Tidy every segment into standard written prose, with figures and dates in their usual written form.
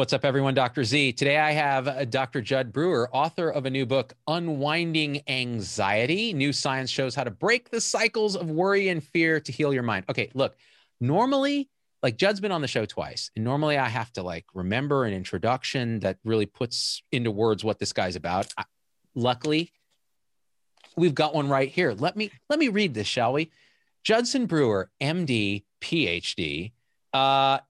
What's up, everyone? Dr. Z. Today I have Dr. Jud Brewer, author of a new book, Unwinding Anxiety. New science shows how to break the cycles of worry and fear to heal your mind. Okay, look, normally, like Jud's been on the show twice, and normally I have to like remember an introduction that really puts into words what this guy's about. Luckily, we've got one right here. Let me read this, shall we? Judson Brewer, MD, PhD,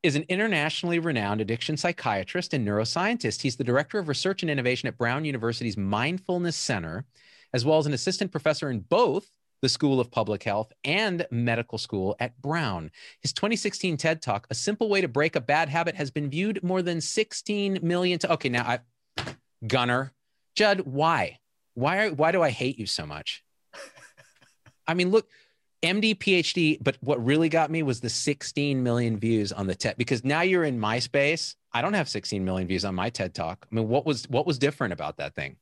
is an internationally renowned addiction psychiatrist and neuroscientist. He's the director of research and innovation at Brown University's Mindfulness Center, as well as an assistant professor in both the School of Public Health and Medical School at Brown. His 2016 TED Talk, A Simple Way to Break a Bad Habit, has been viewed more than 16 million times. Okay, now, Gunner, Jud, why? Why do I hate you so much? I mean, look, MD, PhD, but what really got me was the 16 million views on the TED, because now you're in MySpace. I don't have 16 million views on my TED Talk. I mean, what was different about that thing?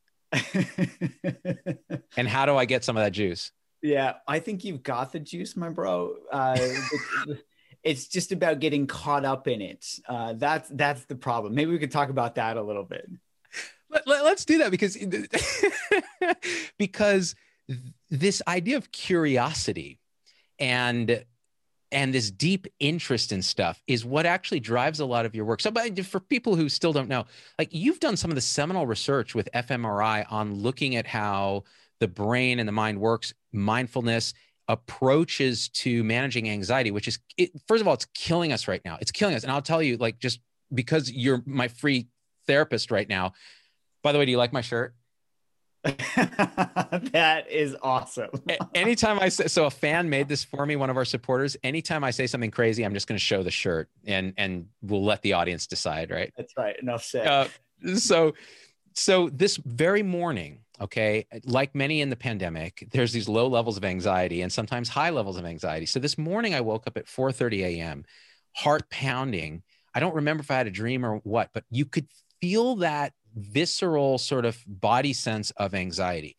And how do I get some of that juice? Yeah, I think you've got the juice, my bro. It's just about getting caught up in it. That's the problem. Maybe we could talk about that a little bit. Let's do that, because this idea of curiosity and this deep interest in stuff is what actually drives a lot of your work. So for people who still don't know, like, you've done some of the seminal research with fMRI on looking at how the brain and the mind works, mindfulness approaches to managing anxiety, which is, first of all, it's killing us right now. It's killing us. And I'll tell you, like, just because you're my free therapist right now, by the way, do you like my shirt? That is awesome. Anytime I say, so a fan made this for me, one of our supporters, anytime I say something crazy, I'm just going to show the shirt and we'll let the audience decide. Right. That's right. Enough said. So this very morning, okay, like many in the pandemic, there's these low levels of anxiety and sometimes high levels of anxiety. So this morning I woke up at 4:30 a.m., heart pounding. I don't remember if I had a dream or what, but you could feel that visceral sort of body sense of anxiety.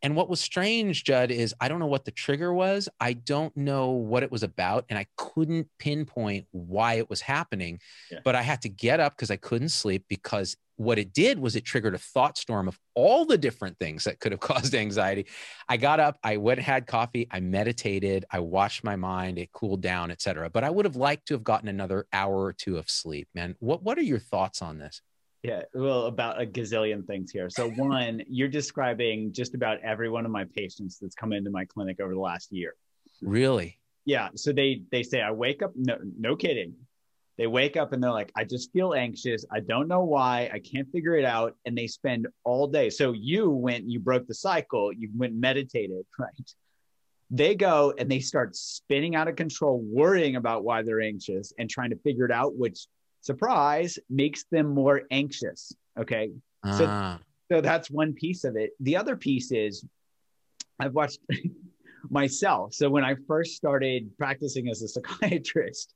And what was strange, Jud, is I don't know what the trigger was. I don't know what it was about. And I couldn't pinpoint why it was happening, yeah. But I had to get up because I couldn't sleep, because what it did was it triggered a thought storm of all the different things that could have caused anxiety. I got up, I went and had coffee, I meditated, I watched my mind, it cooled down, et cetera. But I would have liked to have gotten another hour or two of sleep, man. What are your thoughts on this? Yeah, well, about a gazillion things here. So one, you're describing just about every one of my patients that's come into my clinic over the last year. Really? Yeah. So they say, I wake up, no kidding. They wake up and they're like, I just feel anxious. I don't know why. I can't figure it out. And they spend all day. So you broke the cycle, you went and meditated, right? They go and they start spinning out of control, worrying about why they're anxious and trying to figure it out, which, surprise, makes them more anxious. Okay. So that's one piece of it. The other piece is I've watched myself. So when I first started practicing as a psychiatrist,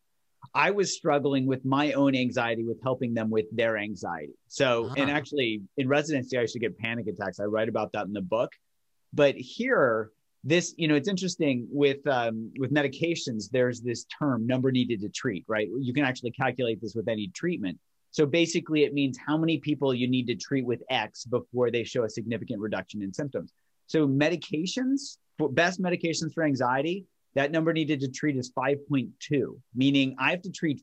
I was struggling with my own anxiety with helping them with their anxiety. So, and actually in residency, I used to get panic attacks. I write about that in the book, but here, this, you know, it's interesting with medications, there's this term, number needed to treat, right? You can actually calculate this with any treatment. So basically it means how many people you need to treat with X before they show a significant reduction in symptoms. So medications, best medications for anxiety, that number needed to treat is 5.2, meaning I have to treat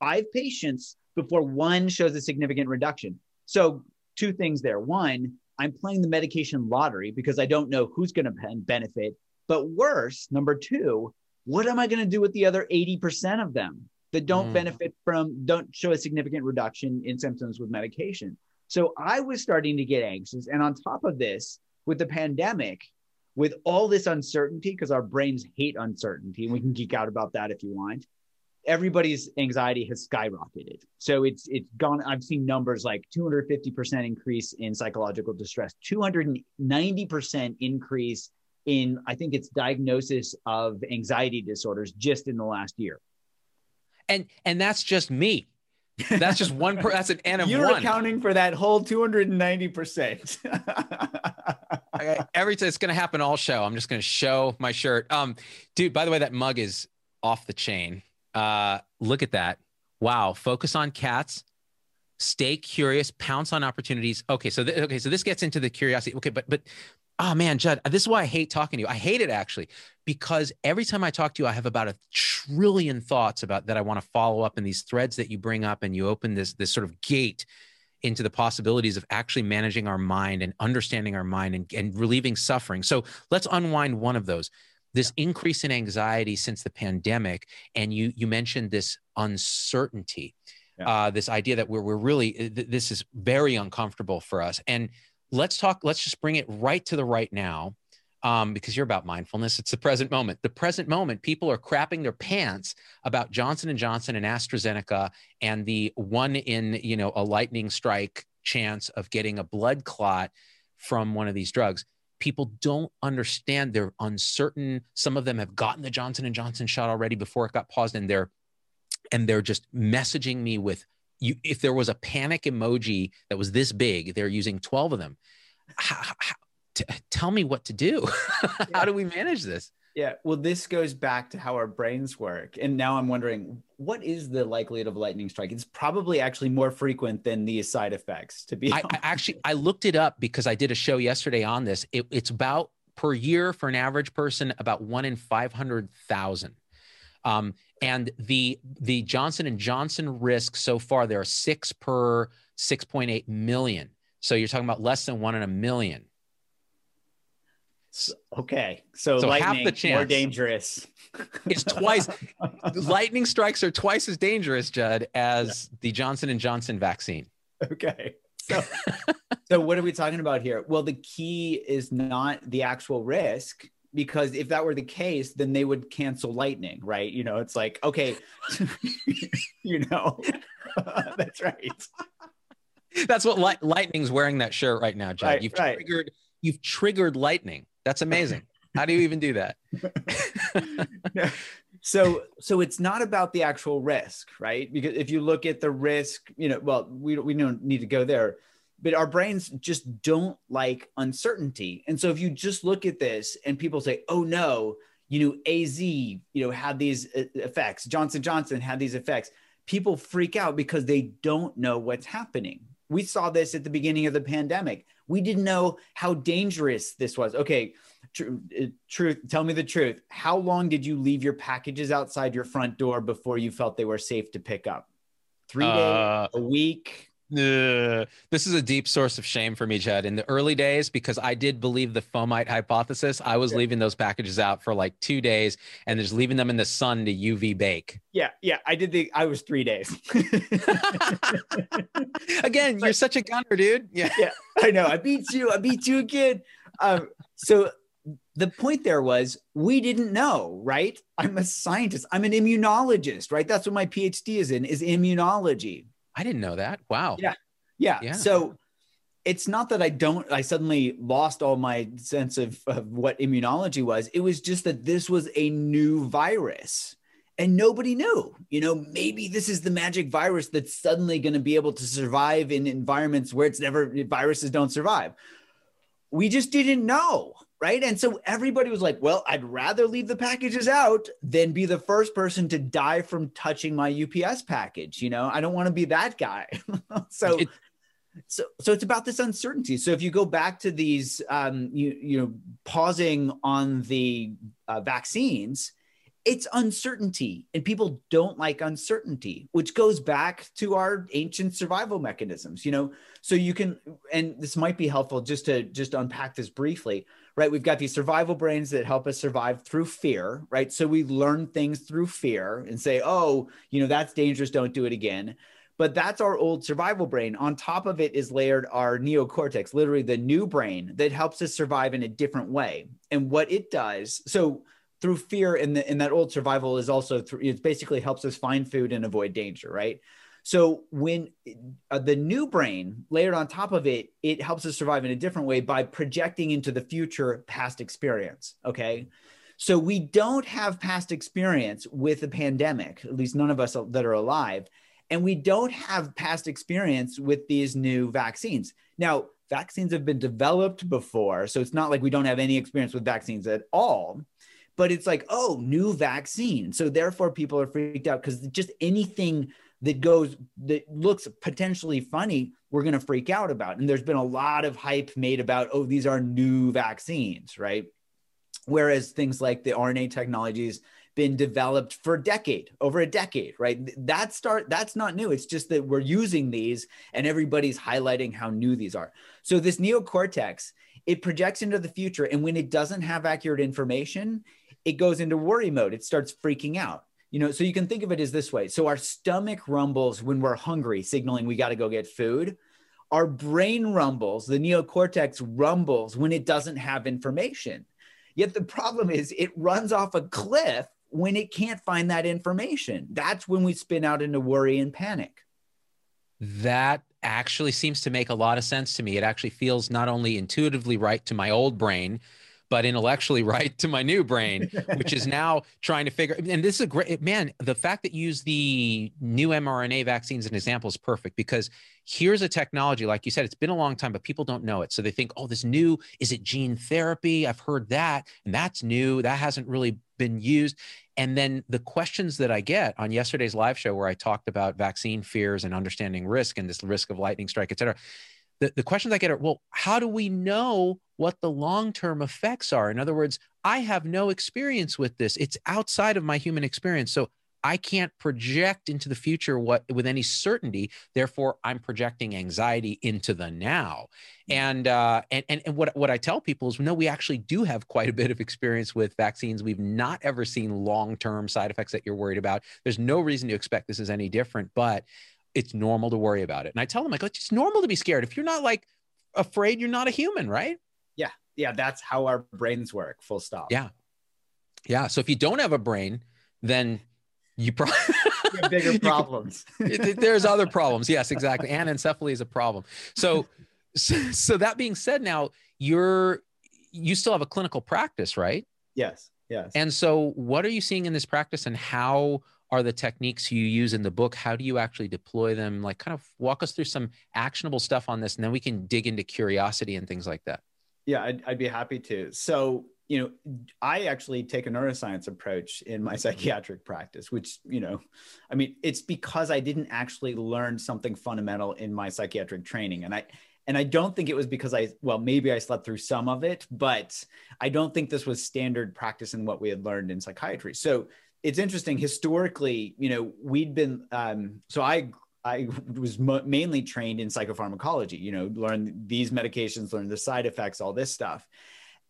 5 patients before 1 shows a significant reduction. So two things there. One, I'm playing the medication lottery because I don't know who's going to benefit. But worse, number two, what am I going to do with the other 80% of them that don't benefit from, don't show a significant reduction in symptoms with medication? So I was starting to get anxious. And on top of this, with the pandemic, with all this uncertainty, because our brains hate uncertainty, and we can geek out about that if you want, everybody's anxiety has skyrocketed. So it's gone. I've seen numbers like 250% increase in psychological distress, 290% increase in, I think it's diagnosis of anxiety disorders just in the last year. And that's just me. That's just one person. That's an N of one. You're accounting for that whole 290%. Okay, every time it's going to happen all show. I'm just going to show my shirt. Dude, by the way, that mug is off the chain. Look at that. Wow. Focus on cats. Stay curious, pounce on opportunities. Okay, so so this gets into the curiosity. Okay, but oh man, Judd, this is why I hate talking to you. I hate it actually, because every time I talk to you, I have about a trillion thoughts about that I want to follow up in these threads that you bring up, and you open this sort of gate into the possibilities of actually managing our mind and understanding our mind and relieving suffering. So let's unwind one of those. This increase in anxiety since the pandemic, and you mentioned this uncertainty. This idea that we're really, this is very uncomfortable for us. And let's just bring it right to the right now, because you're about mindfulness. It's the present moment. The present moment, people are crapping their pants about Johnson & Johnson and AstraZeneca and the one in, you know, a lightning strike chance of getting a blood clot from one of these drugs. People don't understand. They're uncertain. Some of them have gotten the Johnson & Johnson shot already before it got paused, and they're just messaging me with, if there was a panic emoji that was this big, they're using 12 of them. Tell me what to do. How do we manage this? Yeah, well, this goes back to how our brains work. And now I'm wondering, what is the likelihood of a lightning strike? It's probably actually more frequent than these side effects, to be honest. I looked it up because I did a show yesterday on this. It's about, per year for an average person, about 1 in 500,000. And the Johnson & Johnson risk so far, there are 6 per 6.8 million. So you're talking about less than 1 in 1,000,000. Okay. So lightning, half the chance, more dangerous. It's twice. Lightning strikes are twice as dangerous, Judd, as the Johnson & Johnson vaccine. Okay. So what are we talking about here? Well, the key is not the actual risk, because if that were the case, then they would cancel lightning, right? You know, it's like, okay, you know, that's right. That's what lightning's wearing, that shirt right now, John. Right, you've triggered lightning. That's amazing. How do you even do that? So it's not about the actual risk, right? Because if you look at the risk, you know, well, we don't need to go there. But our brains just don't like uncertainty. And so if you just look at this and people say, oh no, you know, AZ, you know, had these effects, Johnson & Johnson had these effects, people freak out because they don't know what's happening. We saw this at the beginning of the pandemic. We didn't know how dangerous this was. Okay, truth, tell me the truth. How long did you leave your packages outside your front door before you felt they were safe to pick up? 3 days, a week? This is a deep source of shame for me, Judd, in the early days, because I did believe the fomite hypothesis. I was leaving those packages out for like 2 days and just leaving them in the sun to UV bake. Yeah. I was 3 days. Again, you're such a gunner, dude. Yeah, I know. I beat you again. So the point there was, we didn't know, right? I'm a scientist. I'm an immunologist, right? That's what my PhD is in, is immunology. I didn't know that. Wow. Yeah. So it's not that I suddenly lost all my sense of what immunology was. It was just that this was a new virus and nobody knew, you know, maybe this is the magic virus that's suddenly going to be able to survive in environments where viruses don't survive. We just didn't know. Right. And so everybody was like, well, I'd rather leave the packages out than be the first person to die from touching my UPS package. You know, I don't want to be that guy. So it's about this uncertainty. So if you go back to these, pausing on the vaccines, it's uncertainty, and people don't like uncertainty, which goes back to our ancient survival mechanisms, you know? So you can, and this might be helpful just to unpack this briefly, right? We've got these survival brains that help us survive through fear, right? So we learn things through fear and say, oh, you know, that's dangerous, don't do it again. But that's our old survival brain. On top of it is layered our neocortex, literally the new brain that helps us survive in a different way. And what it does, so through fear in that old survival is also through, it basically helps us find food and avoid danger, right? So when the new brain layered on top of it, it helps us survive in a different way by projecting into the future past experience, okay? So we don't have past experience with the pandemic, at least none of us that are alive, and we don't have past experience with these new vaccines. Now, vaccines have been developed before, so it's not like we don't have any experience with vaccines at all. But it's like, oh, new vaccine. So therefore people are freaked out because just anything that looks potentially funny, we're going to freak out about. And there's been a lot of hype made about, oh, these are new vaccines, right? Whereas things like the RNA technologies been developed for over a decade, right? That's not new. It's just that we're using these and everybody's highlighting how new these are. So this neocortex, it projects into the future. And when it doesn't have accurate information, it goes into worry mode. It starts freaking out. So you can think of it as this way. So our stomach rumbles when we're hungry, signaling we got to go get food. Our brain rumbles, the neocortex rumbles when it doesn't have information. Yet the problem is it runs off a cliff when it can't find that information. That's when we spin out into worry and panic. That actually seems to make a lot of sense to me. It actually feels not only intuitively right to my old brain, but intellectually right to my new brain, which is now trying to figure, and this is a great, man, the fact that you use the new mRNA vaccines as an example is perfect, because here's a technology, like you said, it's been a long time, but people don't know it. So they think, oh, this new, is it gene therapy? I've heard that, and that's new. That hasn't really been used. And then the questions that I get on yesterday's live show, where I talked about vaccine fears and understanding risk and this risk of lightning strike, et cetera. The questions I get are, well, how do we know what the long-term effects are? In other words, I have no experience with this. It's outside of my human experience. So I can't project into the future with any certainty. Therefore, I'm projecting anxiety into the now. And what I tell people is, no, we actually do have quite a bit of experience with vaccines. We've not ever seen long-term side effects that you're worried about. There's no reason to expect this is any different, but it's normal to worry about it. And I tell them, I go, it's normal to be scared. If you're not afraid, you're not a human, right? Yeah. Yeah. That's how our brains work. Full stop. Yeah. Yeah. So if you don't have a brain, then you probably have bigger problems. There's other problems. Yes, exactly. And anencephaly is a problem. So that being said, now you still have a clinical practice, right? Yes. Yes. And so what are you seeing in this practice, and how are the techniques you use in the book? How do you actually deploy them? Like, kind of walk us through some actionable stuff on this, and then we can dig into curiosity and things like that. Yeah, I'd be happy to. So, I actually take a neuroscience approach in my psychiatric practice, which, it's because I didn't actually learn something fundamental in my psychiatric training. And I don't think it was because maybe I slept through some of it, but I don't think this was standard practice in what we had learned in psychiatry. So it's interesting, historically, we'd been, I was mainly trained in psychopharmacology, learn these medications, learn the side effects, all this stuff.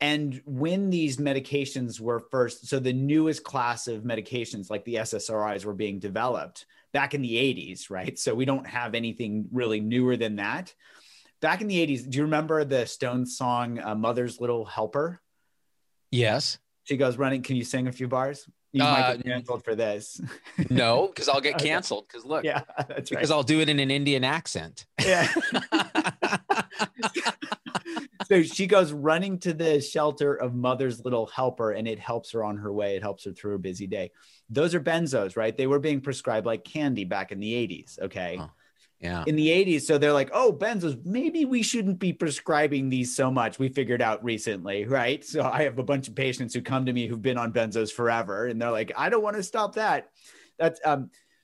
And when these medications were first, so the newest class of medications, like the SSRIs, were being developed back in the 80s, right? So we don't have anything really newer than that. Back in the 80s, do you remember the Stones song, Mother's Little Helper? Yes. She goes running, can you sing a few bars? You might get canceled for this. No, because I'll get canceled. Because look, yeah, that's right. Because I'll do it in an Indian accent. Yeah. So she goes running to the shelter of Mother's Little Helper, and it helps her on her way. It helps her through her busy day. Those are benzos, right? They were being prescribed like candy back in the 80s. Okay. Huh. Yeah. In the 80s. So they're like, oh, benzos, maybe we shouldn't be prescribing these so much. We figured out recently, right? So I have a bunch of patients who come to me who've been on benzos forever, and they're like, I don't want to stop that. That's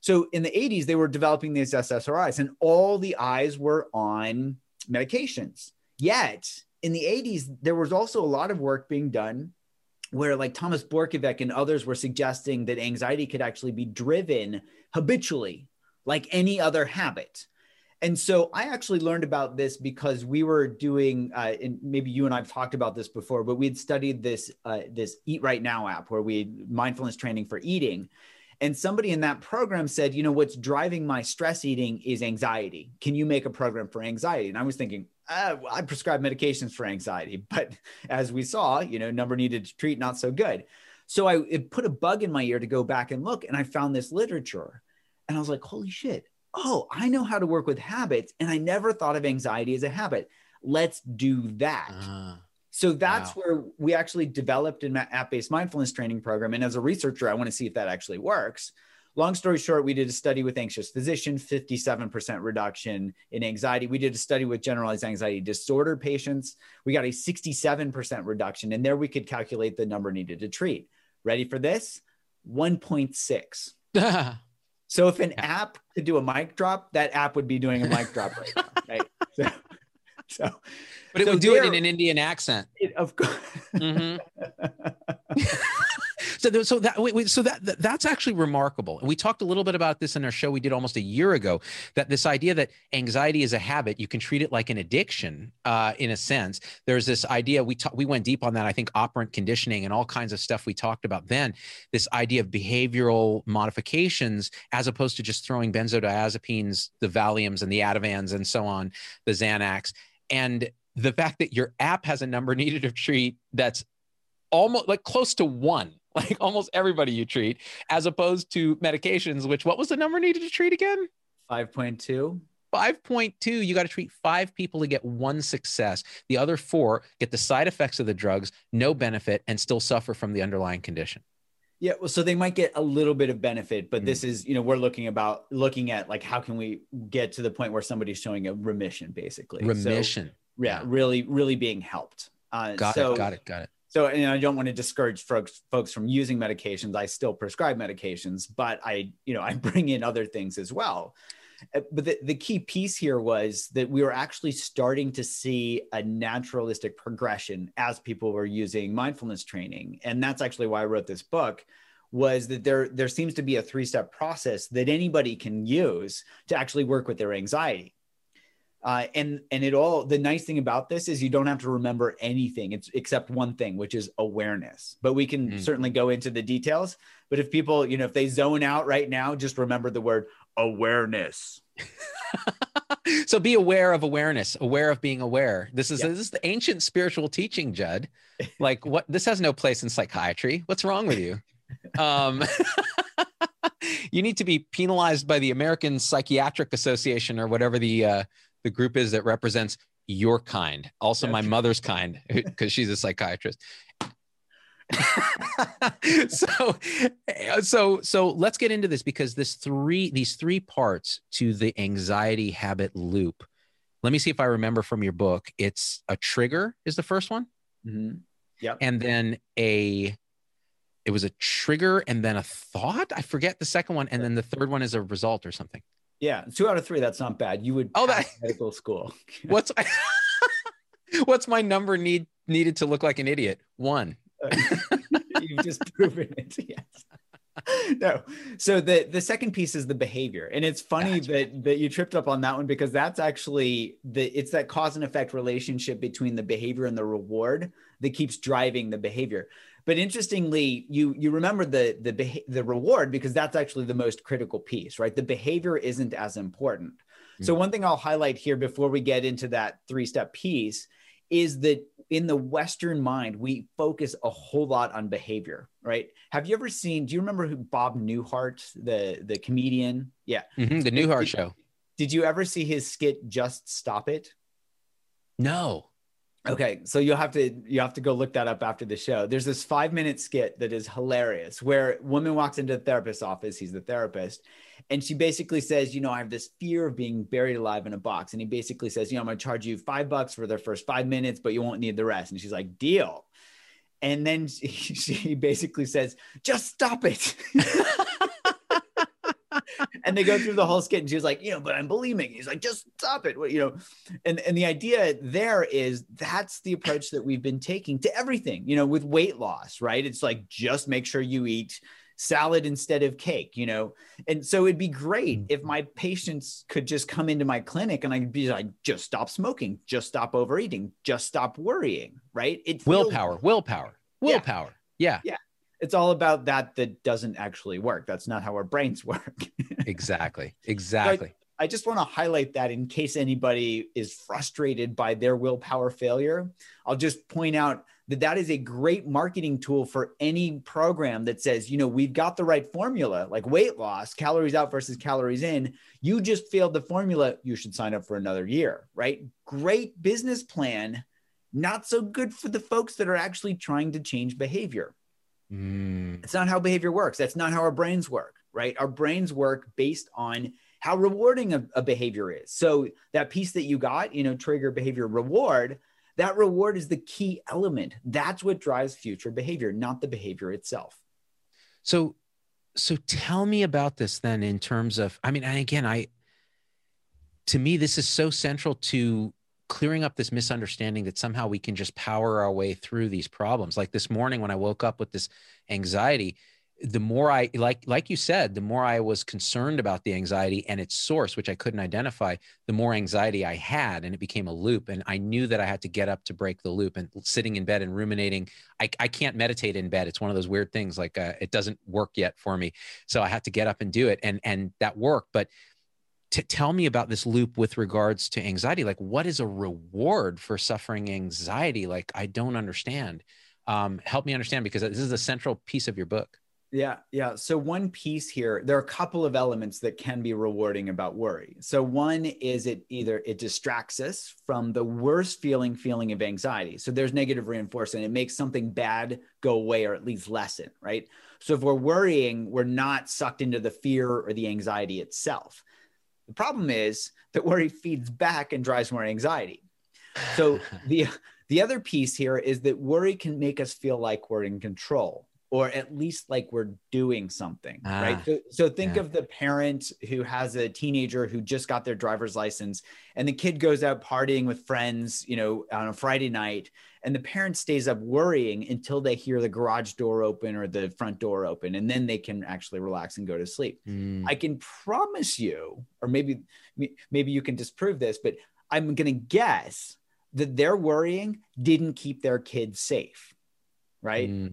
so in the 80s, they were developing these SSRIs, and all the eyes were on medications. Yet in the 80s, there was also a lot of work being done where, like, Thomas Borkovec and others were suggesting that anxiety could actually be driven habitually, like any other habit. And so I actually learned about this because we were doing, and maybe you and I've talked about this before, but we had studied this Eat Right Now app, where we had mindfulness training for eating. And somebody in that program said, what's driving my stress eating is anxiety. Can you make a program for anxiety? And I was thinking, I prescribe medications for anxiety, but as we saw, number needed to treat, not so good. So it put a bug in my ear to go back and look, and I found this literature. And I was like, holy shit. Oh, I know how to work with habits. And I never thought of anxiety as a habit. Let's do that. So that's where we actually developed an app-based mindfulness training program. And as a researcher, I want to see if that actually works. Long story short, we did a study with anxious physicians, 57% reduction in anxiety. We did a study with generalized anxiety disorder patients. We got a 67% reduction. And there we could calculate the number needed to treat. Ready for this? 1.6. So if an app could do a mic drop, that app would be doing a mic drop right now, right? But it would do it in an Indian accent. Of course. So that's actually remarkable. And we talked a little bit about this in our show we did almost a year ago, that this idea that anxiety is a habit, you can treat it like an addiction in a sense. There's this idea, we went deep on that, I think, operant conditioning and all kinds of stuff we talked about then, this idea of behavioral modifications, as opposed to just throwing benzodiazepines, the Valiums and the Ativans and so on, the Xanax. And the fact that your app has a number needed to treat that's almost like close to one. Like almost everybody you treat, as opposed to medications, which what was the number needed to treat again? 5.2. 5.2. You got to treat 5 people to get 1 success. The other 4 get the side effects of the drugs, no benefit, and still suffer from the underlying condition. Yeah. Well, so they might get a little bit of benefit, but this is, you know, we're looking at like, how can we get to the point where somebody's showing a remission, basically. Remission. So, yeah. Really being helped. Got it. So, and I don't want to discourage folks from using medications. I still prescribe medications, but I bring in other things as well. But the key piece here was that we were actually starting to see a naturalistic progression as people were using mindfulness training. And that's actually why I wrote this book, was that there seems to be a 3-step process that anybody can use to actually work with their anxiety. The nice thing about this is you don't have to remember anything except one thing, which is awareness, but we can certainly go into the details. But if people, if they zone out right now, just remember the word awareness. So be aware of awareness, aware of being aware. This is the ancient spiritual teaching, Judd. Like what, this has no place in psychiatry. What's wrong with you? You need to be penalized by the American Psychiatric Association or whatever the group is that represents your kind. Also, my mother's kind, because she's a psychiatrist. So let's get into this, because these three parts to the anxiety habit loop. Let me see if I remember from your book. It's a trigger is the first one. Mm-hmm. Yep. And then it was a trigger and then a thought. I forget the second one. And then the third one is a result or something. Yeah. 2 out of 3. That's not bad. You would pass medical school. What's my number needed to look like an idiot? 1. You've just proven it. Yes. No. So the second piece is the behavior. And it's funny that you tripped up on that one, because that's actually it's that cause and effect relationship between the behavior and the reward that keeps driving the behavior. But interestingly, you remember the reward, because that's actually the most critical piece, right? The behavior isn't as important. Mm-hmm. So one thing I'll highlight here before we get into that 3-step piece is that in the Western mind, we focus a whole lot on behavior, right? Have you ever seen, do you remember who Bob Newhart, the comedian? Yeah. Mm-hmm, the Newhart show. Did you ever see his skit, Just Stop It? No. Okay, so you have to go look that up after the show. There's this 5-minute skit that is hilarious, where a woman walks into the therapist's office, he's the therapist, and she basically says, I have this fear of being buried alive in a box. And he basically says, I'm gonna charge you $5 for the first 5 minutes, but you won't need the rest. And she's like, deal. And then she basically says, just stop it. And they go through the whole skit, and she was like, but I'm bulimic. He's like, just stop it. And the idea there is that's the approach that we've been taking to everything, with weight loss, right? It's like, just make sure you eat salad instead of cake, And so it'd be great if my patients could just come into my clinic and I'd be like, just stop smoking, just stop overeating, just stop worrying, right? It's willpower. Yeah. Yeah. It's all about that doesn't actually work. That's not how our brains work. Exactly. So I just want to highlight that in case anybody is frustrated by their willpower failure. I'll just point out that is a great marketing tool for any program that says, we've got the right formula, like weight loss, calories out versus calories in. You just failed the formula. You should sign up for another year, right? Great business plan. Not so good for the folks that are actually trying to change behavior. It's not how behavior works. That's not how our brains work, right? Our brains work based on how rewarding a behavior is. So that piece that you got, trigger, behavior, reward, that reward is the key element. That's what drives future behavior, not the behavior itself. So So tell me about this then in terms of, I mean, and again, to me, this is so central to clearing up this misunderstanding that somehow we can just power our way through these problems. Like this morning when I woke up with this anxiety, the more I, like you said, the more I was concerned about the anxiety and its source, which I couldn't identify, the more anxiety I had, and it became a loop. And I knew that I had to get up to break the loop, and sitting in bed and ruminating. I can't meditate in bed. It's one of those weird things. Like it doesn't work yet for me. So I had to get up and do it. And that worked. But tell me about this loop with regards to anxiety. Like, what is a reward for suffering anxiety? Like, I don't understand. Help me understand, because this is a central piece of your book. Yeah. So one piece here, there are a couple of elements that can be rewarding about worry. So one is it distracts us from the worst feeling of anxiety. So there's negative reinforcement. It makes something bad go away, or at least lessen, right? So if we're worrying, we're not sucked into the fear or the anxiety itself. The problem is that worry feeds back and drives more anxiety. So the other piece here is that worry can make us feel like we're in control, or at least like we're doing something, right? So think of the parent who has a teenager who just got their driver's license, and the kid goes out partying with friends, you know, on a Friday night, and the parent stays up worrying until they hear the garage door open or the front door open, and then they can actually relax and go to sleep. I can promise you, or maybe you can disprove this, but I'm gonna guess that their worrying didn't keep their kids safe, right?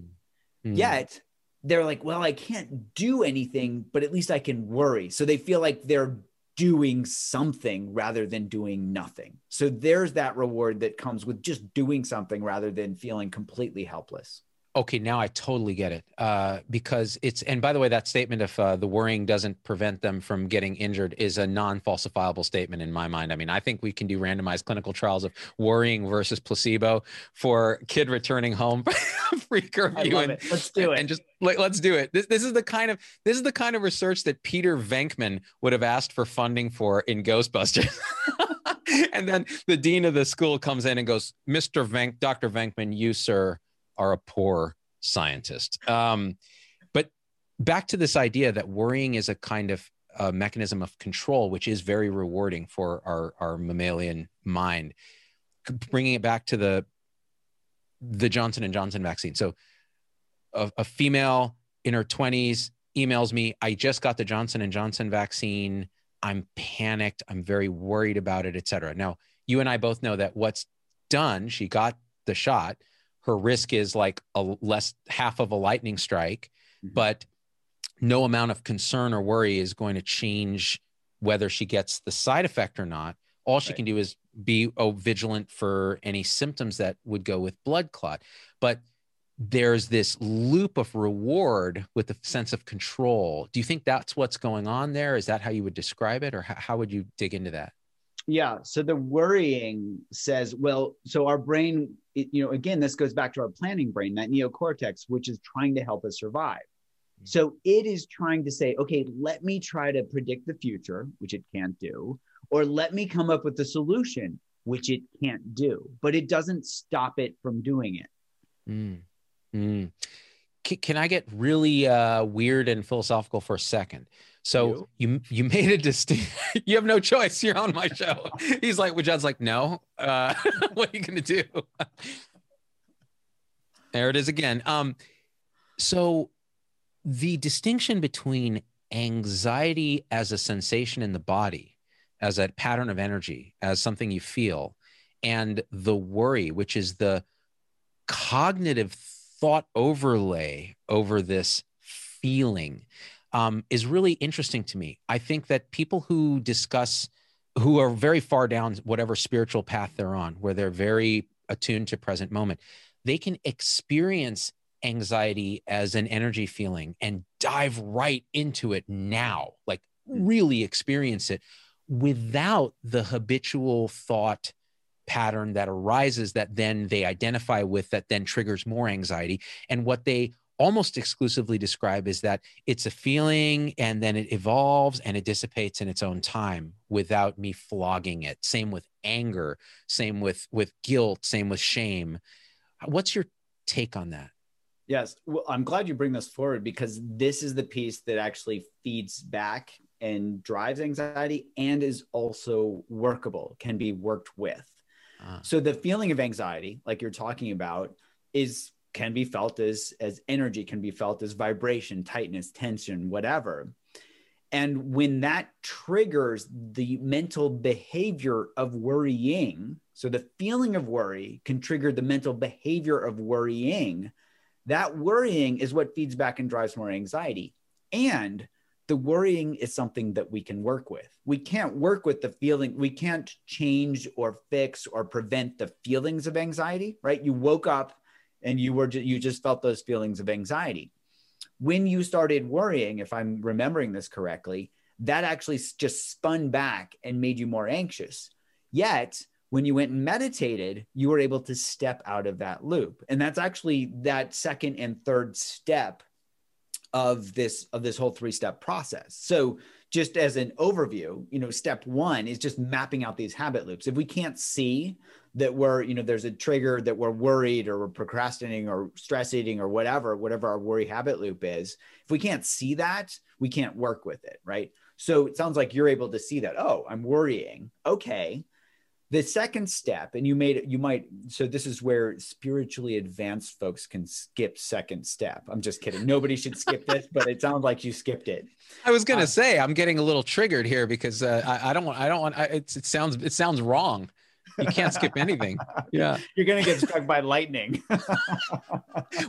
Yet they're like, well, I can't do anything, but at least I can worry. So they feel like they're doing something rather than doing nothing. So there's that reward that comes with just doing something rather than feeling completely helpless. Okay, now I totally get it. Because it's, and by the way, that statement of the worrying doesn't prevent them from getting injured is a non-falsifiable statement in my mind. I mean, I think we can do randomized clinical trials of worrying versus placebo for kid returning home. Free curfew. Let's do it. And just let's do it. This is the kind of research that Peter Venkman would have asked for funding for in Ghostbusters. And then the dean of the school comes in and goes, Dr. Venkman, you, sir, are a poor scientist. But back to this idea that worrying is a kind of mechanism of control, which is very rewarding for our mammalian mind. Bringing it back to the Johnson & Johnson vaccine. So a female in her 20s emails me, I just got the Johnson & Johnson vaccine. I'm panicked. I'm very worried about it, et cetera. Now, you and I both know that what's done, she got the shot. Her risk is like half of a lightning strike, but no amount of concern or worry is going to change whether she gets the side effect or not. All she can do is be vigilant for any symptoms that would go with blood clot. But there's this loop of reward with a sense of control. Do you think that's what's going on there? Is that how you would describe it? Or how would you dig into that? Yeah. So the worrying says, well, so our brain, again, this goes back to our planning brain, that neocortex, which is trying to help us survive. So it is trying to say, okay, let me try to predict the future, which it can't do. Or let me come up with a solution, which it can't do, but it doesn't stop it from doing it. Can I get really weird and philosophical for a second? So you made a distinction. You have no choice. You're on my show. He's like, well, John's like, no, what are you going to do? There it is again. So the distinction between anxiety as a sensation in the body, as a pattern of energy, as something you feel, and the worry, which is the cognitive thought overlay over this feeling, is really interesting to me. I think that people who are very far down whatever spiritual path they're on, where they're very attuned to present moment, they can experience anxiety as an energy feeling and dive right into it now, like really experience it, without the habitual thought pattern that arises that then they identify with, that then triggers more anxiety. And what they almost exclusively describe is that it's a feeling and then it evolves and it dissipates in its own time without me flogging it. Same with anger, same with guilt, same with shame. What's your take on that? Yes. Well, I'm glad you bring this forward because this is the piece that actually feeds back and drives anxiety and is also workable, can be worked with. So the feeling of anxiety, like you're talking about, is can be felt as energy, can be felt as vibration, tightness, tension, whatever. And when that triggers the mental behavior of worrying, so the feeling of worry can trigger the mental behavior of worrying, that worrying is what feeds back and drives more anxiety. And the worrying is something that we can work with. We can't work with the feeling. We can't change or fix or prevent the feelings of anxiety, right? You woke up and you just felt those feelings of anxiety. When you started worrying, if I'm remembering this correctly, that actually just spun back and made you more anxious. Yet, when you went and meditated, you were able to step out of that loop. And that's actually that second and third step of this whole three-step process. So just as an overview, step one is just mapping out these habit loops. If we can't see that we're, there's a trigger that we're worried or we're procrastinating or stress eating or whatever our worry habit loop is, if we can't see that, we can't work with it, right? So it sounds like you're able to see that, oh, I'm worrying. Okay. The second step, and so this is where spiritually advanced folks can skip second step. I'm just kidding. Nobody should skip this, but it sounds like you skipped it. I was going to say, I'm getting a little triggered here because it sounds wrong. You can't skip anything. Yeah. You're going to get struck by lightning.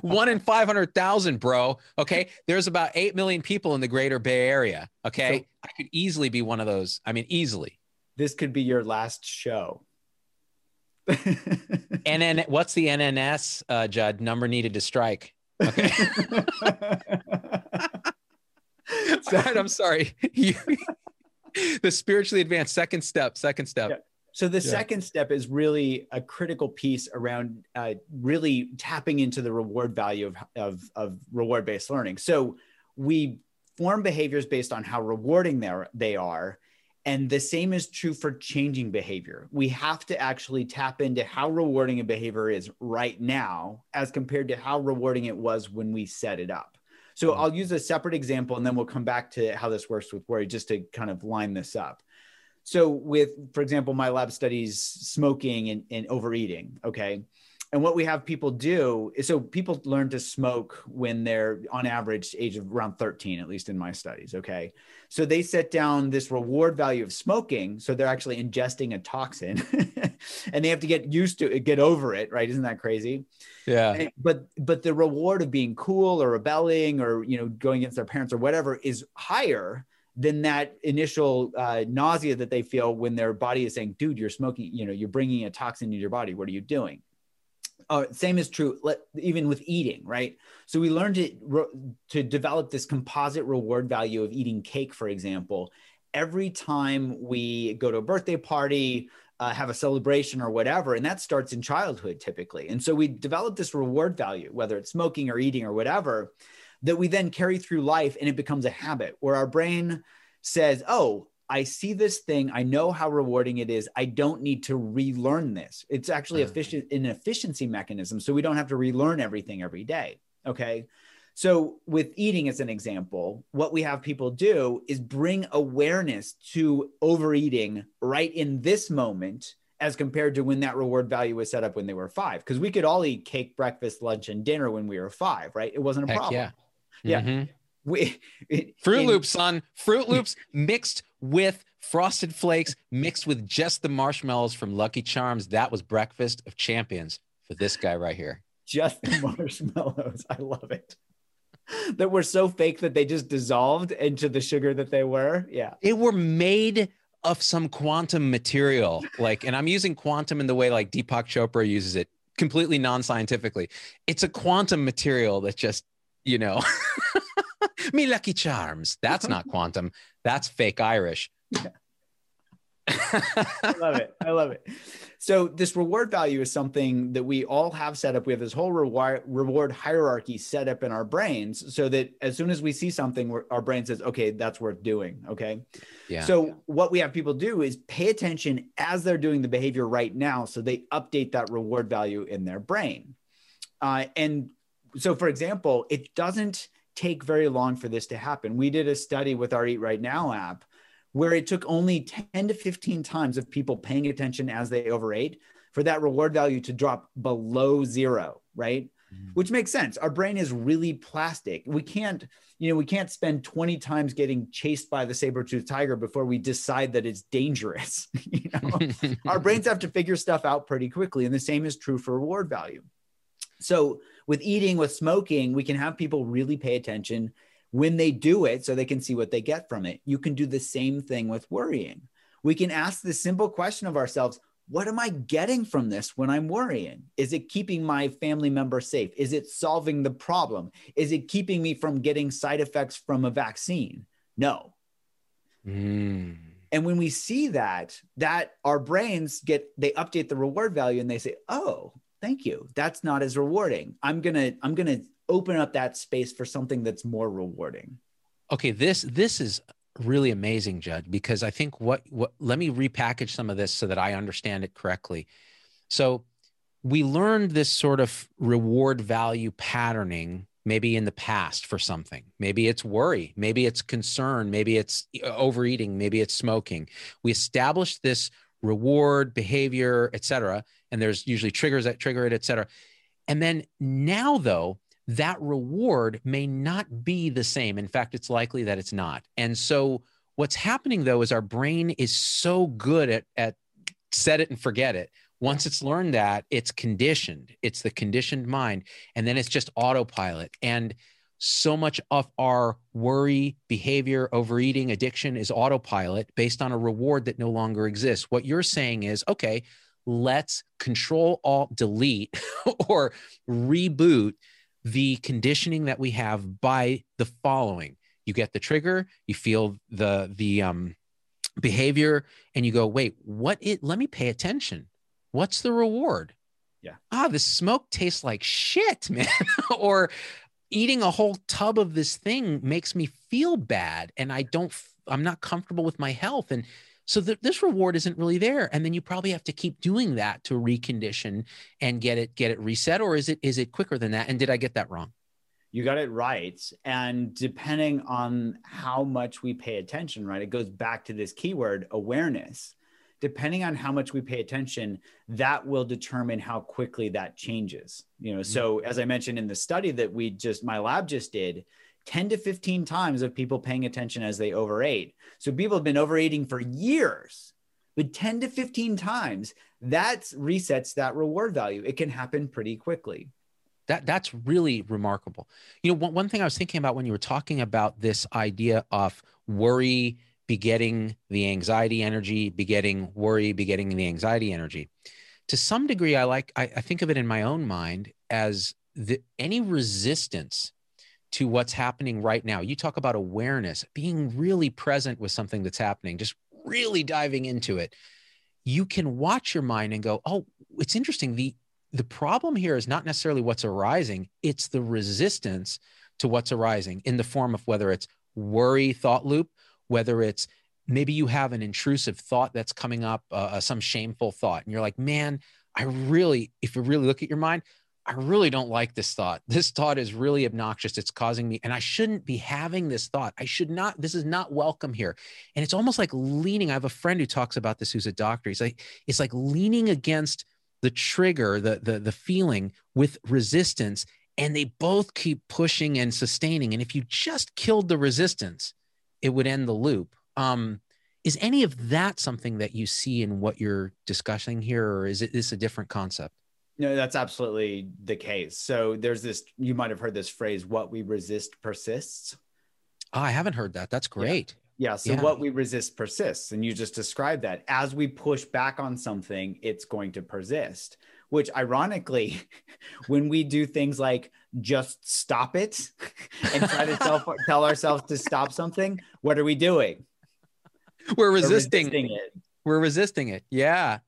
1 in 500,000, bro. Okay. There's about 8 million people in the greater Bay Area. Okay. So I could easily be one of those. I mean, easily. This could be your last show. What's the NNS, Judd? Number needed to strike. Okay. All right, I'm sorry. The spiritually advanced second step. Yeah. So the second step is really a critical piece around really tapping into the reward value of reward-based learning. So we form behaviors based on how rewarding they are. And the same is true for changing behavior. We have to actually tap into how rewarding a behavior is right now as compared to how rewarding it was when we set it up. So I'll use a separate example and then we'll come back to how this works with worry just to kind of line this up. So for example, my lab studies smoking and overeating, okay? And what we have people do is, so people learn to smoke when they're on average age of around 13, at least in my studies, okay? So they set down this reward value of smoking. So they're actually ingesting a toxin and they have to get used to it, get over it, right? Isn't that crazy? Yeah. But the reward of being cool or rebelling or, going against their parents or whatever is higher than that initial nausea that they feel when their body is saying, dude, you're smoking, you're bringing a toxin into your body. What are you doing? Same is true even with eating, right? So we learned to develop this composite reward value of eating cake, for example. Every time we go to a birthday party, have a celebration or whatever, and that starts in childhood typically. And so we develop this reward value, whether it's smoking or eating or whatever, that we then carry through life and it becomes a habit where our brain says, oh, I see this thing. I know how rewarding it is. I don't need to relearn this. It's actually an efficiency mechanism. So we don't have to relearn everything every day. Okay. So with eating as an example, what we have people do is bring awareness to overeating right in this moment as compared to when that reward value was set up when they were 5. Cause we could all eat cake, breakfast, lunch, and dinner when we were 5, right? It wasn't a problem. Yeah. Mm-hmm. Fruit Loops mixed with Frosted Flakes, mixed with just the marshmallows from Lucky Charms. That was breakfast of champions for this guy right here. Just the marshmallows. I love it. That were so fake that they just dissolved into the sugar that they were. Yeah. They were made of some quantum material. And I'm using quantum in the way like Deepak Chopra uses it, completely non-scientifically. It's a quantum material that just, me Lucky Charms. That's not quantum. That's fake Irish. Yeah. I love it. So this reward value is something that we all have set up. We have this whole reward hierarchy set up in our brains so that as soon as we see something, our brain says, okay, that's worth doing. Okay. Yeah. So what we have people do is pay attention as they're doing the behavior right now. So they update that reward value in their brain. And So for example, it doesn't take very long for this to happen. We did a study with our Eat Right Now app where it took only 10 to 15 times of people paying attention as they overate for that reward value to drop below zero, right? Which makes sense. Our brain is really plastic. We can't spend 20 times getting chased by the saber-toothed tiger before we decide that it's dangerous. You know? Our brains have to figure stuff out pretty quickly. And the same is true for reward value. So with eating, with smoking, we can have people really pay attention when they do it so they can see what they get from it. You can do the same thing with worrying. We can ask the simple question of ourselves, what am I getting from this when I'm worrying? Is it keeping my family member safe? Is it solving the problem? Is it keeping me from getting side effects from a vaccine? No. And when we see that our brains they update the reward value and they say, oh, thank you. That's not as rewarding. I'm going to open up that space for something that's more rewarding. Okay. This is really amazing, Judd, because I think let me repackage some of this so that I understand it correctly. So we learned this sort of reward value patterning maybe in the past for something. Maybe it's worry, maybe it's concern, maybe it's overeating, maybe it's smoking. We established this reward behavior, et cetera. And there's usually triggers that trigger it, et cetera. And then now though, that reward may not be the same. In fact, it's likely that it's not. And so what's happening though, is our brain is so good at set it and forget it. Once it's learned that, it's conditioned, it's the conditioned mind. And then it's just autopilot. And so much of our worry, behavior, overeating, addiction is autopilot based on a reward that no longer exists. What you're saying is, okay, let's control, alt, delete, or reboot the conditioning that we have by the following. You get the trigger, you feel the behavior, and you go, wait, let me pay attention. What's the reward? Yeah. The smoke tastes like shit, man. Or eating a whole tub of this thing makes me feel bad. And I'm not comfortable with my health. And so this reward isn't really there. And then you probably have to keep doing that to recondition and get it reset. Or is it quicker than that? And did I get that wrong? You got it right. And depending on how much we pay attention, right? It goes back to this keyword awareness. Depending on how much we pay attention, that will determine how quickly that changes. You know, so as I mentioned in the study that my lab just did, 10 to 15 times of people paying attention as they overate. So people have been overeating for years, but 10 to 15 times, that resets that reward value. It can happen pretty quickly. That's really remarkable. You know, one thing I was thinking about when you were talking about this idea of worry begetting the anxiety energy, begetting worry, begetting the anxiety energy. To some degree, I think of it in my own mind as any resistance to what's happening right now. You talk about awareness, being really present with something that's happening, just really diving into it. You can watch your mind and go, oh, it's interesting. The problem here is not necessarily what's arising. It's the resistance to what's arising in the form of whether it's worry thought loop, whether it's maybe you have an intrusive thought that's coming up, some shameful thought. And you're like, man, if you really look at your mind, I really don't like this thought. This thought is really obnoxious. It's causing me, and I shouldn't be having this thought. This is not welcome here. And it's almost like leaning. I have a friend who talks about this, who's a doctor. He's like, it's like leaning against the trigger, the feeling with resistance, and they both keep pushing and sustaining. And if you just killed the resistance, it would end the loop. Is any of that something that you see in what you're discussing here, or is this a different concept? No, that's absolutely the case. So there's this, you might've heard this phrase, what we resist persists. Oh, I haven't heard that. That's great. Yeah. So what we resist persists. And you just described that as we push back on something, it's going to persist, which ironically, when we do things like just stop it and try to tell ourselves to stop something, what are we doing? We're resisting it. Yeah.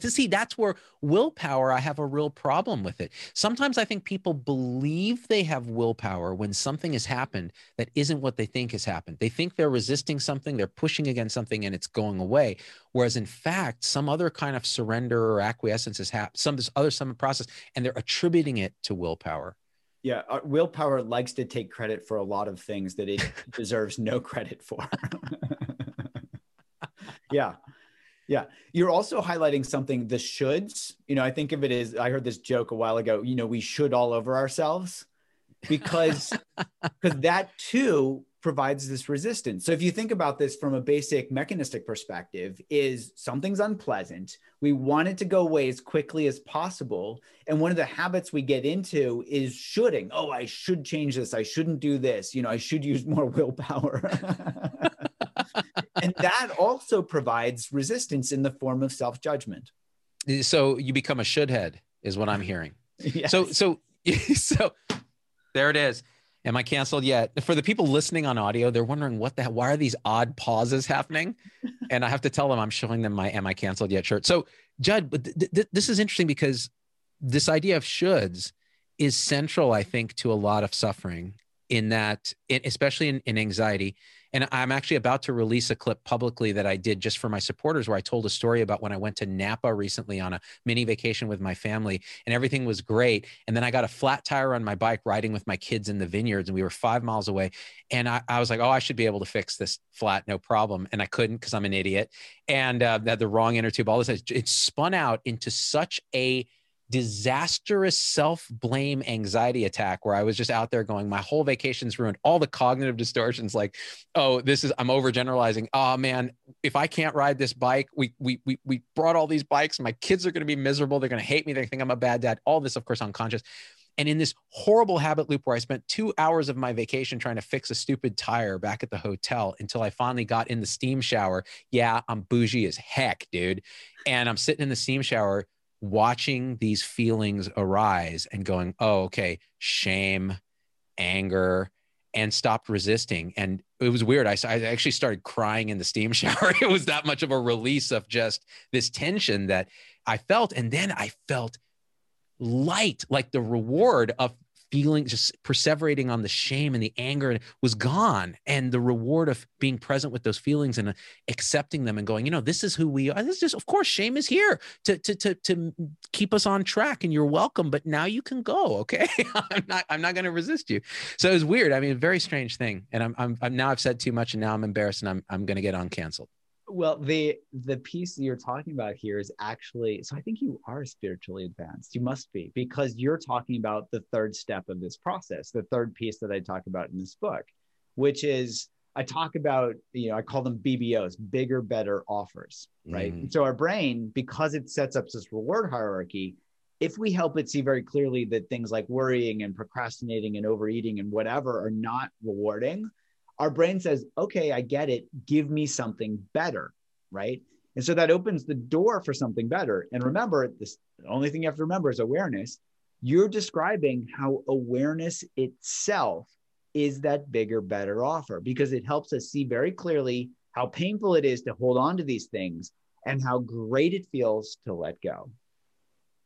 To see, that's where willpower, I have a real problem with it. Sometimes I think people believe they have willpower when something has happened that isn't what they think has happened. They think they're resisting something, they're pushing against something, and it's going away. Whereas in fact, some other kind of surrender or acquiescence has happened, some process, and they're attributing it to willpower. Yeah, willpower likes to take credit for a lot of things that it deserves no credit for. Yeah. Yeah. You're also highlighting something, the shoulds. You know, I think of it as, I heard this joke a while ago, you know, we should all over ourselves, because that too provides this resistance. So if you think about this from a basic mechanistic perspective, is something's unpleasant. We want it to go away as quickly as possible. And one of the habits we get into is shoulding. Oh, I should change this. I shouldn't do this. You know, I should use more willpower. And that also provides resistance in the form of self-judgment. So you become a should head is what I'm hearing. Yes. So there it is. Am I canceled yet? For the people listening on audio, they're wondering what the hell, why are these odd pauses happening? And I have to tell them I'm showing them my "Am I canceled yet?" shirt. So Judd, but this is interesting because this idea of shoulds is central, I think, to a lot of suffering in that, especially in anxiety. And I'm actually about to release a clip publicly that I did just for my supporters, where I told a story about when I went to Napa recently on a mini vacation with my family, and everything was great. And then I got a flat tire on my bike riding with my kids in the vineyards, and we were 5 miles away. And I was like, oh, I should be able to fix this flat, no problem. And I couldn't because I'm an idiot. And had the wrong inner tube, all this. It spun out into such a disastrous self-blame anxiety attack where I was just out there going, my whole vacation's ruined, all the cognitive distortions like, oh, I'm overgeneralizing. Oh man, if I can't ride this bike, we brought all these bikes, my kids are going to be miserable. They're going to hate me. They think I'm a bad dad. All this, of course, unconscious. And in this horrible habit loop where I spent 2 hours of my vacation trying to fix a stupid tire back at the hotel until I finally got in the steam shower. Yeah, I'm bougie as heck, dude. And I'm sitting in the steam shower watching these feelings arise and going, oh, okay, shame, anger, and stopped resisting. And it was weird. I actually started crying in the steam shower. It was that much of a release of just this tension that I felt. And then I felt light, like the reward of feeling, just perseverating on the shame and the anger was gone. And the reward of being present with those feelings and accepting them and going, you know, this is who we are. This is just, of course, shame is here to keep us on track, and you're welcome, but now you can go. Okay. I'm not going to resist you. So it was weird. I mean, a very strange thing. And I'm now I've said too much, and now I'm embarrassed, and I'm going to get uncanceled. Well, the piece that you're talking about here is actually, so I think you are spiritually advanced. You must be, because you're talking about the third step of this process, the third piece that I talk about in this book, which is I talk about, you know, I call them BBOs, bigger, better offers, right? Mm. So our brain, because it sets up this reward hierarchy, if we help it see very clearly that things like worrying and procrastinating and overeating and whatever are not rewarding, our brain says, okay, I get it. Give me something better, right? And so that opens the door for something better. And remember, the only thing you have to remember is awareness. You're describing how awareness itself is that bigger, better offer, because it helps us see very clearly how painful it is to hold on to these things and how great it feels to let go.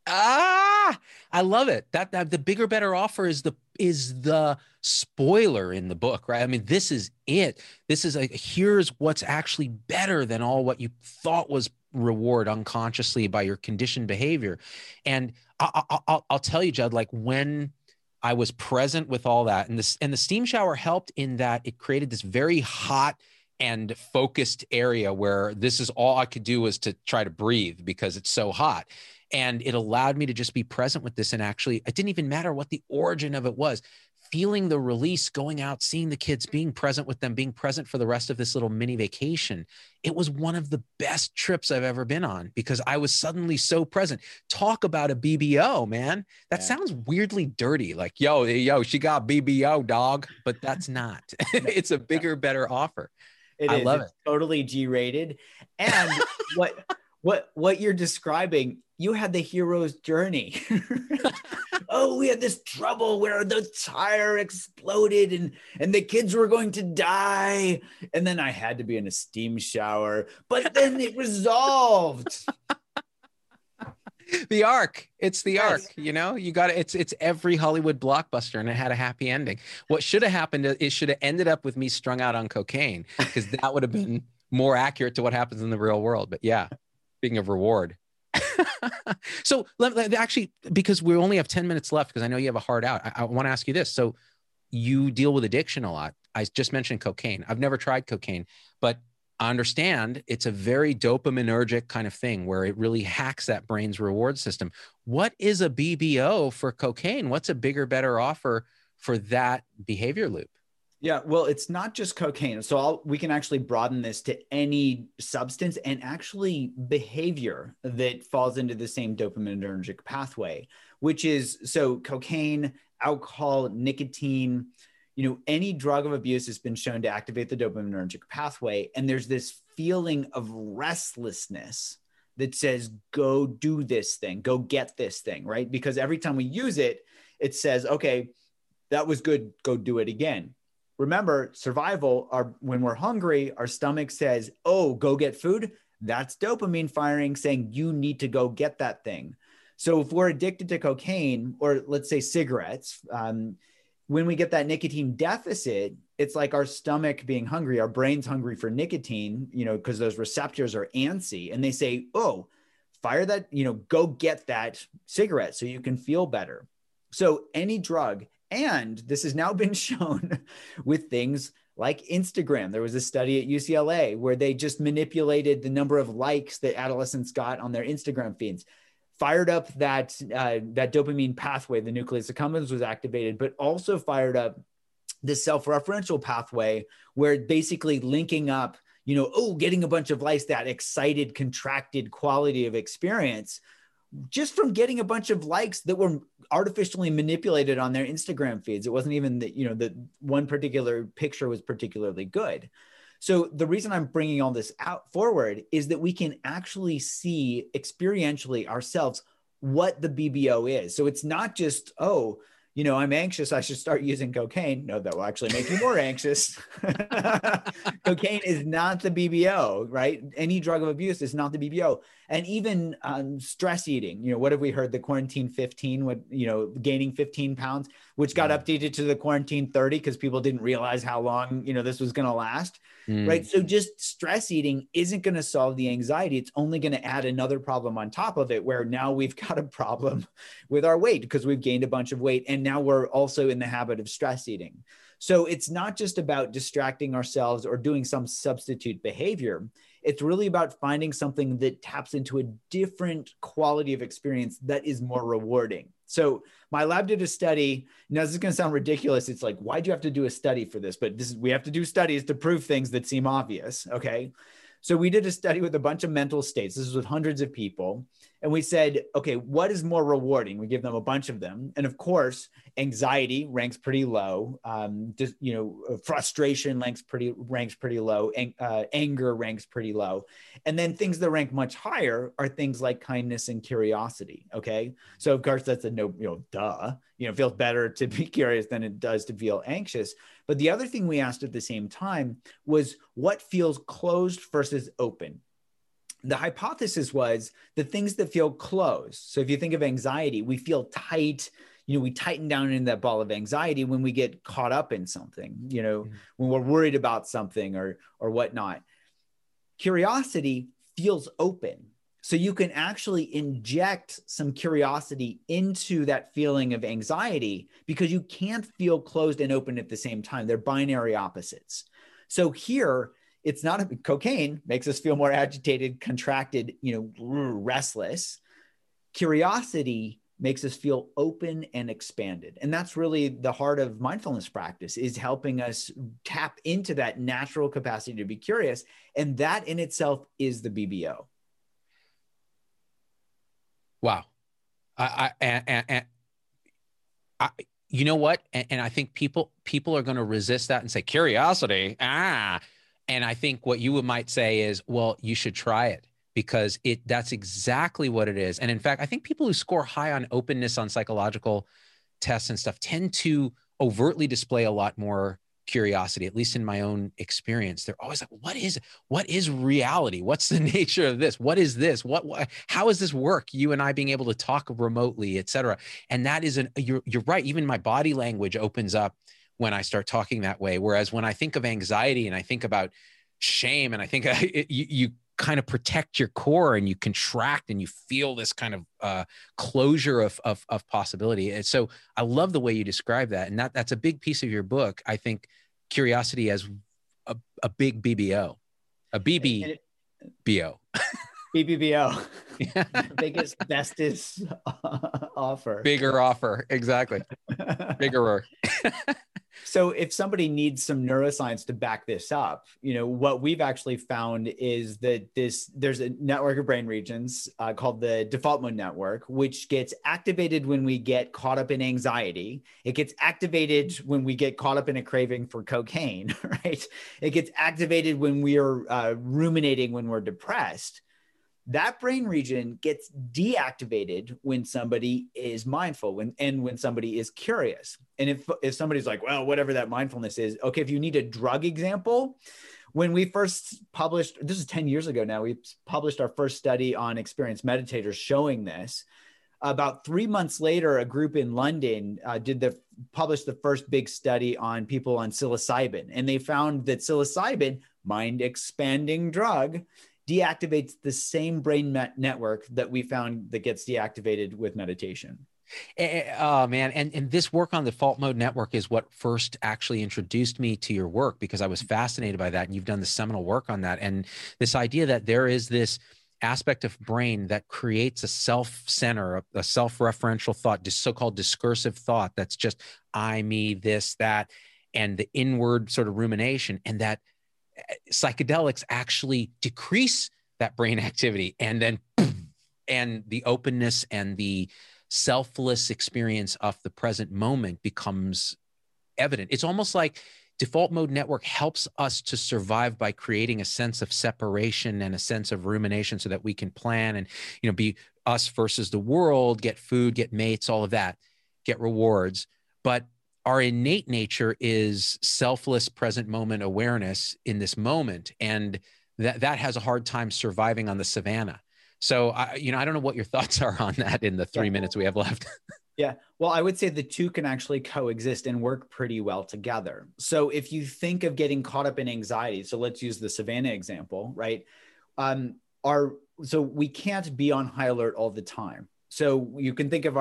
Ah, I love it. That the bigger, better offer is the spoiler in the book, right? I mean, this is it. This is like, here's what's actually better than all what you thought was reward unconsciously by your conditioned behavior. And I'll tell you, Judd, like when I was present with all that, and the steam shower helped in that it created this very hot and focused area where this is all I could do was to try to breathe because it's so hot. And it allowed me to just be present with this. And actually, it didn't even matter what the origin of it was. Feeling the release, going out, seeing the kids, being present with them, being present for the rest of this little mini vacation. It was one of the best trips I've ever been on because I was suddenly so present. Talk about a BBO, man. That sounds weirdly dirty. Like, yo, she got BBO, dog. But that's not. It's a bigger, better offer. I love it. Totally G-rated. And what you're describing, you had the hero's journey. Oh, we had this trouble where the tire exploded and the kids were going to die. And then I had to be in a steam shower, but then it resolved. The arc. It's the arc, you know, you got it. It's every Hollywood blockbuster, and it had a happy ending. What should have happened is it should have ended up with me strung out on cocaine, because that would have been more accurate to what happens in the real world. But yeah, speaking of reward. So actually, because we only have 10 minutes left, because I know you have a hard out, I want to ask you this. So you deal with addiction a lot. I just mentioned cocaine. I've never tried cocaine, but I understand it's a very dopaminergic kind of thing where it really hacks that brain's reward system. What is a BBO for cocaine? What's a bigger, better offer for that behavior loop? Yeah, well, it's not just cocaine. So we can actually broaden this to any substance and actually behavior that falls into the same dopaminergic pathway, which is, so cocaine, alcohol, nicotine, you know, any drug of abuse has been shown to activate the dopaminergic pathway. And there's this feeling of restlessness that says, go do this thing, go get this thing, right? Because every time we use it, it says, okay, that was good, go do it again. Remember, survival, when we're hungry, our stomach says, oh, go get food. That's dopamine firing saying you need to go get that thing. So if we're addicted to cocaine, or let's say cigarettes, when we get that nicotine deficit, it's like our stomach being hungry, our brain's hungry for nicotine, you know, because those receptors are antsy and they say, oh, fire that, you know, go get that cigarette so you can feel better. So any drug, and this has now been shown with things like Instagram. There was a study at UCLA where they just manipulated the number of likes that adolescents got on their Instagram feeds, fired up that dopamine pathway, the nucleus accumbens was activated, but also fired up this self-referential pathway where basically linking up, you know, oh, getting a bunch of likes, that excited, contracted quality of experience just from getting a bunch of likes that were artificially manipulated on their Instagram feeds. It wasn't even that, you know, that one particular picture was particularly good. So the reason I'm bringing all this out forward is that we can actually see experientially ourselves what the BBO is. So it's not just, oh, you know, I'm anxious, I should start using cocaine. No, that will actually make you more anxious. Cocaine is not the BBO, right? Any drug of abuse is not the BBO. And even stress eating, you know, what have we heard? The quarantine 15, what, you know, gaining 15 pounds, which got updated to the quarantine 30 because people didn't realize how long, you know, this was going to last, right? So just stress eating isn't going to solve the anxiety. It's only going to add another problem on top of it, where now we've got a problem with our weight because we've gained a bunch of weight. And now we're also in the habit of stress eating. So it's not just about distracting ourselves or doing some substitute behavior. It's really about finding something that taps into a different quality of experience that is more rewarding. So my lab did a study. Now, this is going to sound ridiculous. It's like, why do you have to do a study for this? But we have to do studies to prove things that seem obvious, okay? So we did a study with a bunch of mental states. This is with hundreds of people. And we said, okay, what is more rewarding? We give them a bunch of them. And of course, anxiety ranks pretty low. You know, frustration ranks pretty low. Anger ranks pretty low. And then things that rank much higher are things like kindness and curiosity, okay? So of course, that's a no, you know, duh. You know, it feels better to be curious than it does to feel anxious. But the other thing we asked at the same time was what feels closed versus open. The hypothesis was the things that feel closed. So if you think of anxiety, we feel tight, you know, we tighten down in that ball of anxiety when we get caught up in something, you know, when we're worried about something or whatnot. Curiosity feels open. So you can actually inject some curiosity into that feeling of anxiety because you can't feel closed and open at the same time. They're binary opposites. So here, it's not cocaine makes us feel more agitated, contracted, you know, restless. Curiosity makes us feel open and expanded. And that's really the heart of mindfulness practice, is helping us tap into that natural capacity to be curious. And that in itself is the BBO. Wow. You know what? And I think people are going to resist that and say, curiosity, And I think what you might say is, well, you should try it because that's exactly what it is. And in fact, I think people who score high on openness on psychological tests and stuff tend to overtly display a lot more curiosity, at least in my own experience. They're always like, what is reality? What's the nature of this? What is this? How does this work? You and I being able to talk remotely, et cetera. And that is you're right. Even my body language opens up when I start talking that way. Whereas when I think of anxiety and I think about shame and I think you kind of protect your core and you contract and you feel this kind of closure of possibility. And so I love the way you describe that. And that's a big piece of your book. I think curiosity as a big BBO, a BBBO. BBBO, yeah. Biggest, bestest offer. Bigger offer, exactly. Biggerer. So if somebody needs some neuroscience to back this up, you know, what we've actually found is that there's a network of brain regions called the default mode network, which gets activated when we get caught up in anxiety. It gets activated when we get caught up in a craving for cocaine, right? It gets activated when we are ruminating, when we're depressed. That brain region gets deactivated when somebody is mindful and when somebody is curious. And if somebody's like, well, whatever that mindfulness is, okay, if you need a drug example, when we first published, this is 10 years ago now, we published our first study on experienced meditators showing this. About 3 months later, a group in London published the first big study on people on psilocybin. And they found that psilocybin, mind-expanding drug, deactivates the same brain network that we found that gets deactivated with meditation. Oh man. And this work on the default mode network is what first actually introduced me to your work, because I was fascinated by that. And you've done the seminal work on that. And this idea that there is this aspect of brain that creates a self-center, a self-referential thought, so-called discursive thought. That's just I, me, this, that, and the inward sort of rumination, and that psychedelics actually decrease that brain activity, and then and the openness and the selfless experience of the present moment becomes evident. It's almost like default mode network helps us to survive by creating a sense of separation and a sense of rumination so that we can plan and, you know, be us versus the world, get food, get mates, all of that, get rewards. But our innate nature is selfless present moment awareness in this moment. And that has a hard time surviving on the savannah. So, I don't know what your thoughts are on that in the three minutes we have left. Yeah. Well, I would say the two can actually coexist and work pretty well together. So if you think of getting caught up in anxiety, so let's use the savannah example, right? So we can't be on high alert all the time. So you can think of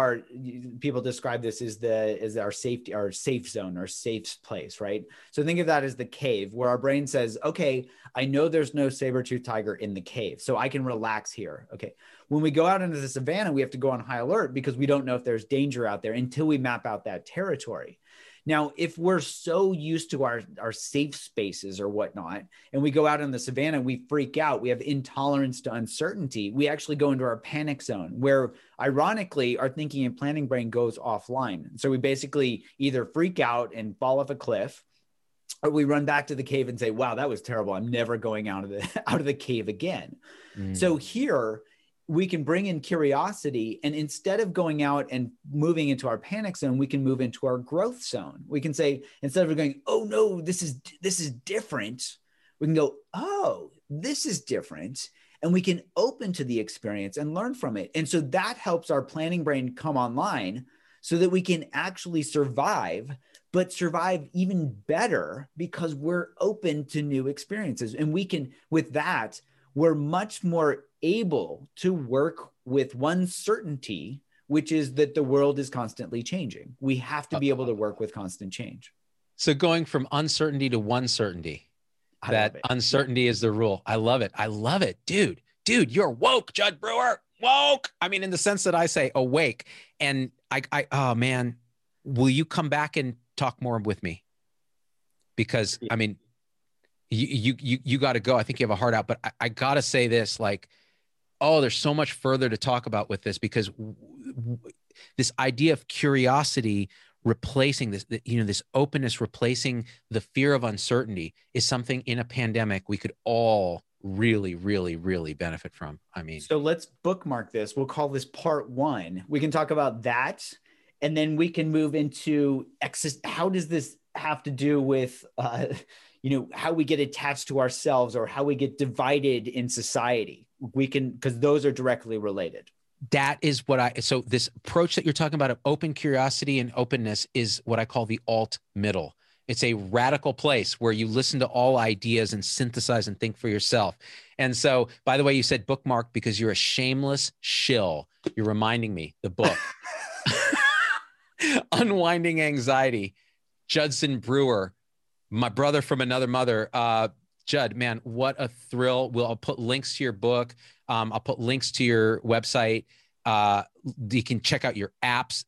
people describe this as our safety, our safe zone, our safe place, right? So think of that as the cave where our brain says, okay, I know there's no saber-toothed tiger in the cave, so I can relax here. Okay. When we go out into the savannah, we have to go on high alert because we don't know if there's danger out there until we map out that territory. Now, if we're so used to our safe spaces or whatnot, and we go out in the savannah, we freak out, we have intolerance to uncertainty, we actually go into our panic zone where ironically our thinking and planning brain goes offline. So we basically either freak out and fall off a cliff, or we run back to the cave and say, wow, that was terrible. I'm never going out of the cave again. Mm. So here, we can bring in curiosity, and instead of going out and moving into our panic zone, we can move into our growth zone. We can say, instead of going, oh no, this is different, we can go, oh, this is different. And we can open to the experience and learn from it. And so that helps our planning brain come online so that we can actually survive, but survive even better because we're open to new experiences. And we can, with that, we're much more able to work with one certainty, which is that the world is constantly changing. We have to be able to work with constant change. So going from uncertainty to one certainty, that uncertainty is the rule. I love it. I love it. Dude, you're woke, Jud Brewer, woke. I mean, in the sense that I say awake, and I oh man, will you come back and talk more with me? Because I mean, you got to go. I think you have a heart out, but I got to say this, like, oh, there's so much further to talk about with this, because this idea of curiosity replacing this, you know, this openness replacing the fear of uncertainty is something in a pandemic we could all really, really, really benefit from. I mean, so let's bookmark this. We'll call this part 1. We can talk about that, and then we can move into how does this have to do with, you know, how we get attached to ourselves or how we get divided in society. We can, because those are directly related. That is what so this approach that you're talking about of open curiosity and openness is what I call the alt middle. It's a radical place where you listen to all ideas and synthesize and think for yourself. And so, by the way, you said bookmark because you're a shameless shill. You're reminding me the book, Unwinding Anxiety, Judson Brewer, my brother from another mother. Judd, man, what a thrill. I'll put links to your book. I'll put links to your website. You can check out your apps.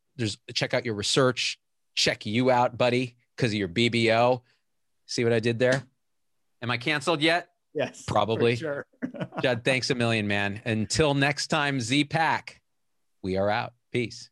Check out your research. Check you out, buddy, because of your BBO. See what I did there? Am I canceled yet? Yes. Probably. Sure. Judd, thanks a million, man. Until next time, Z Pack, we are out. Peace.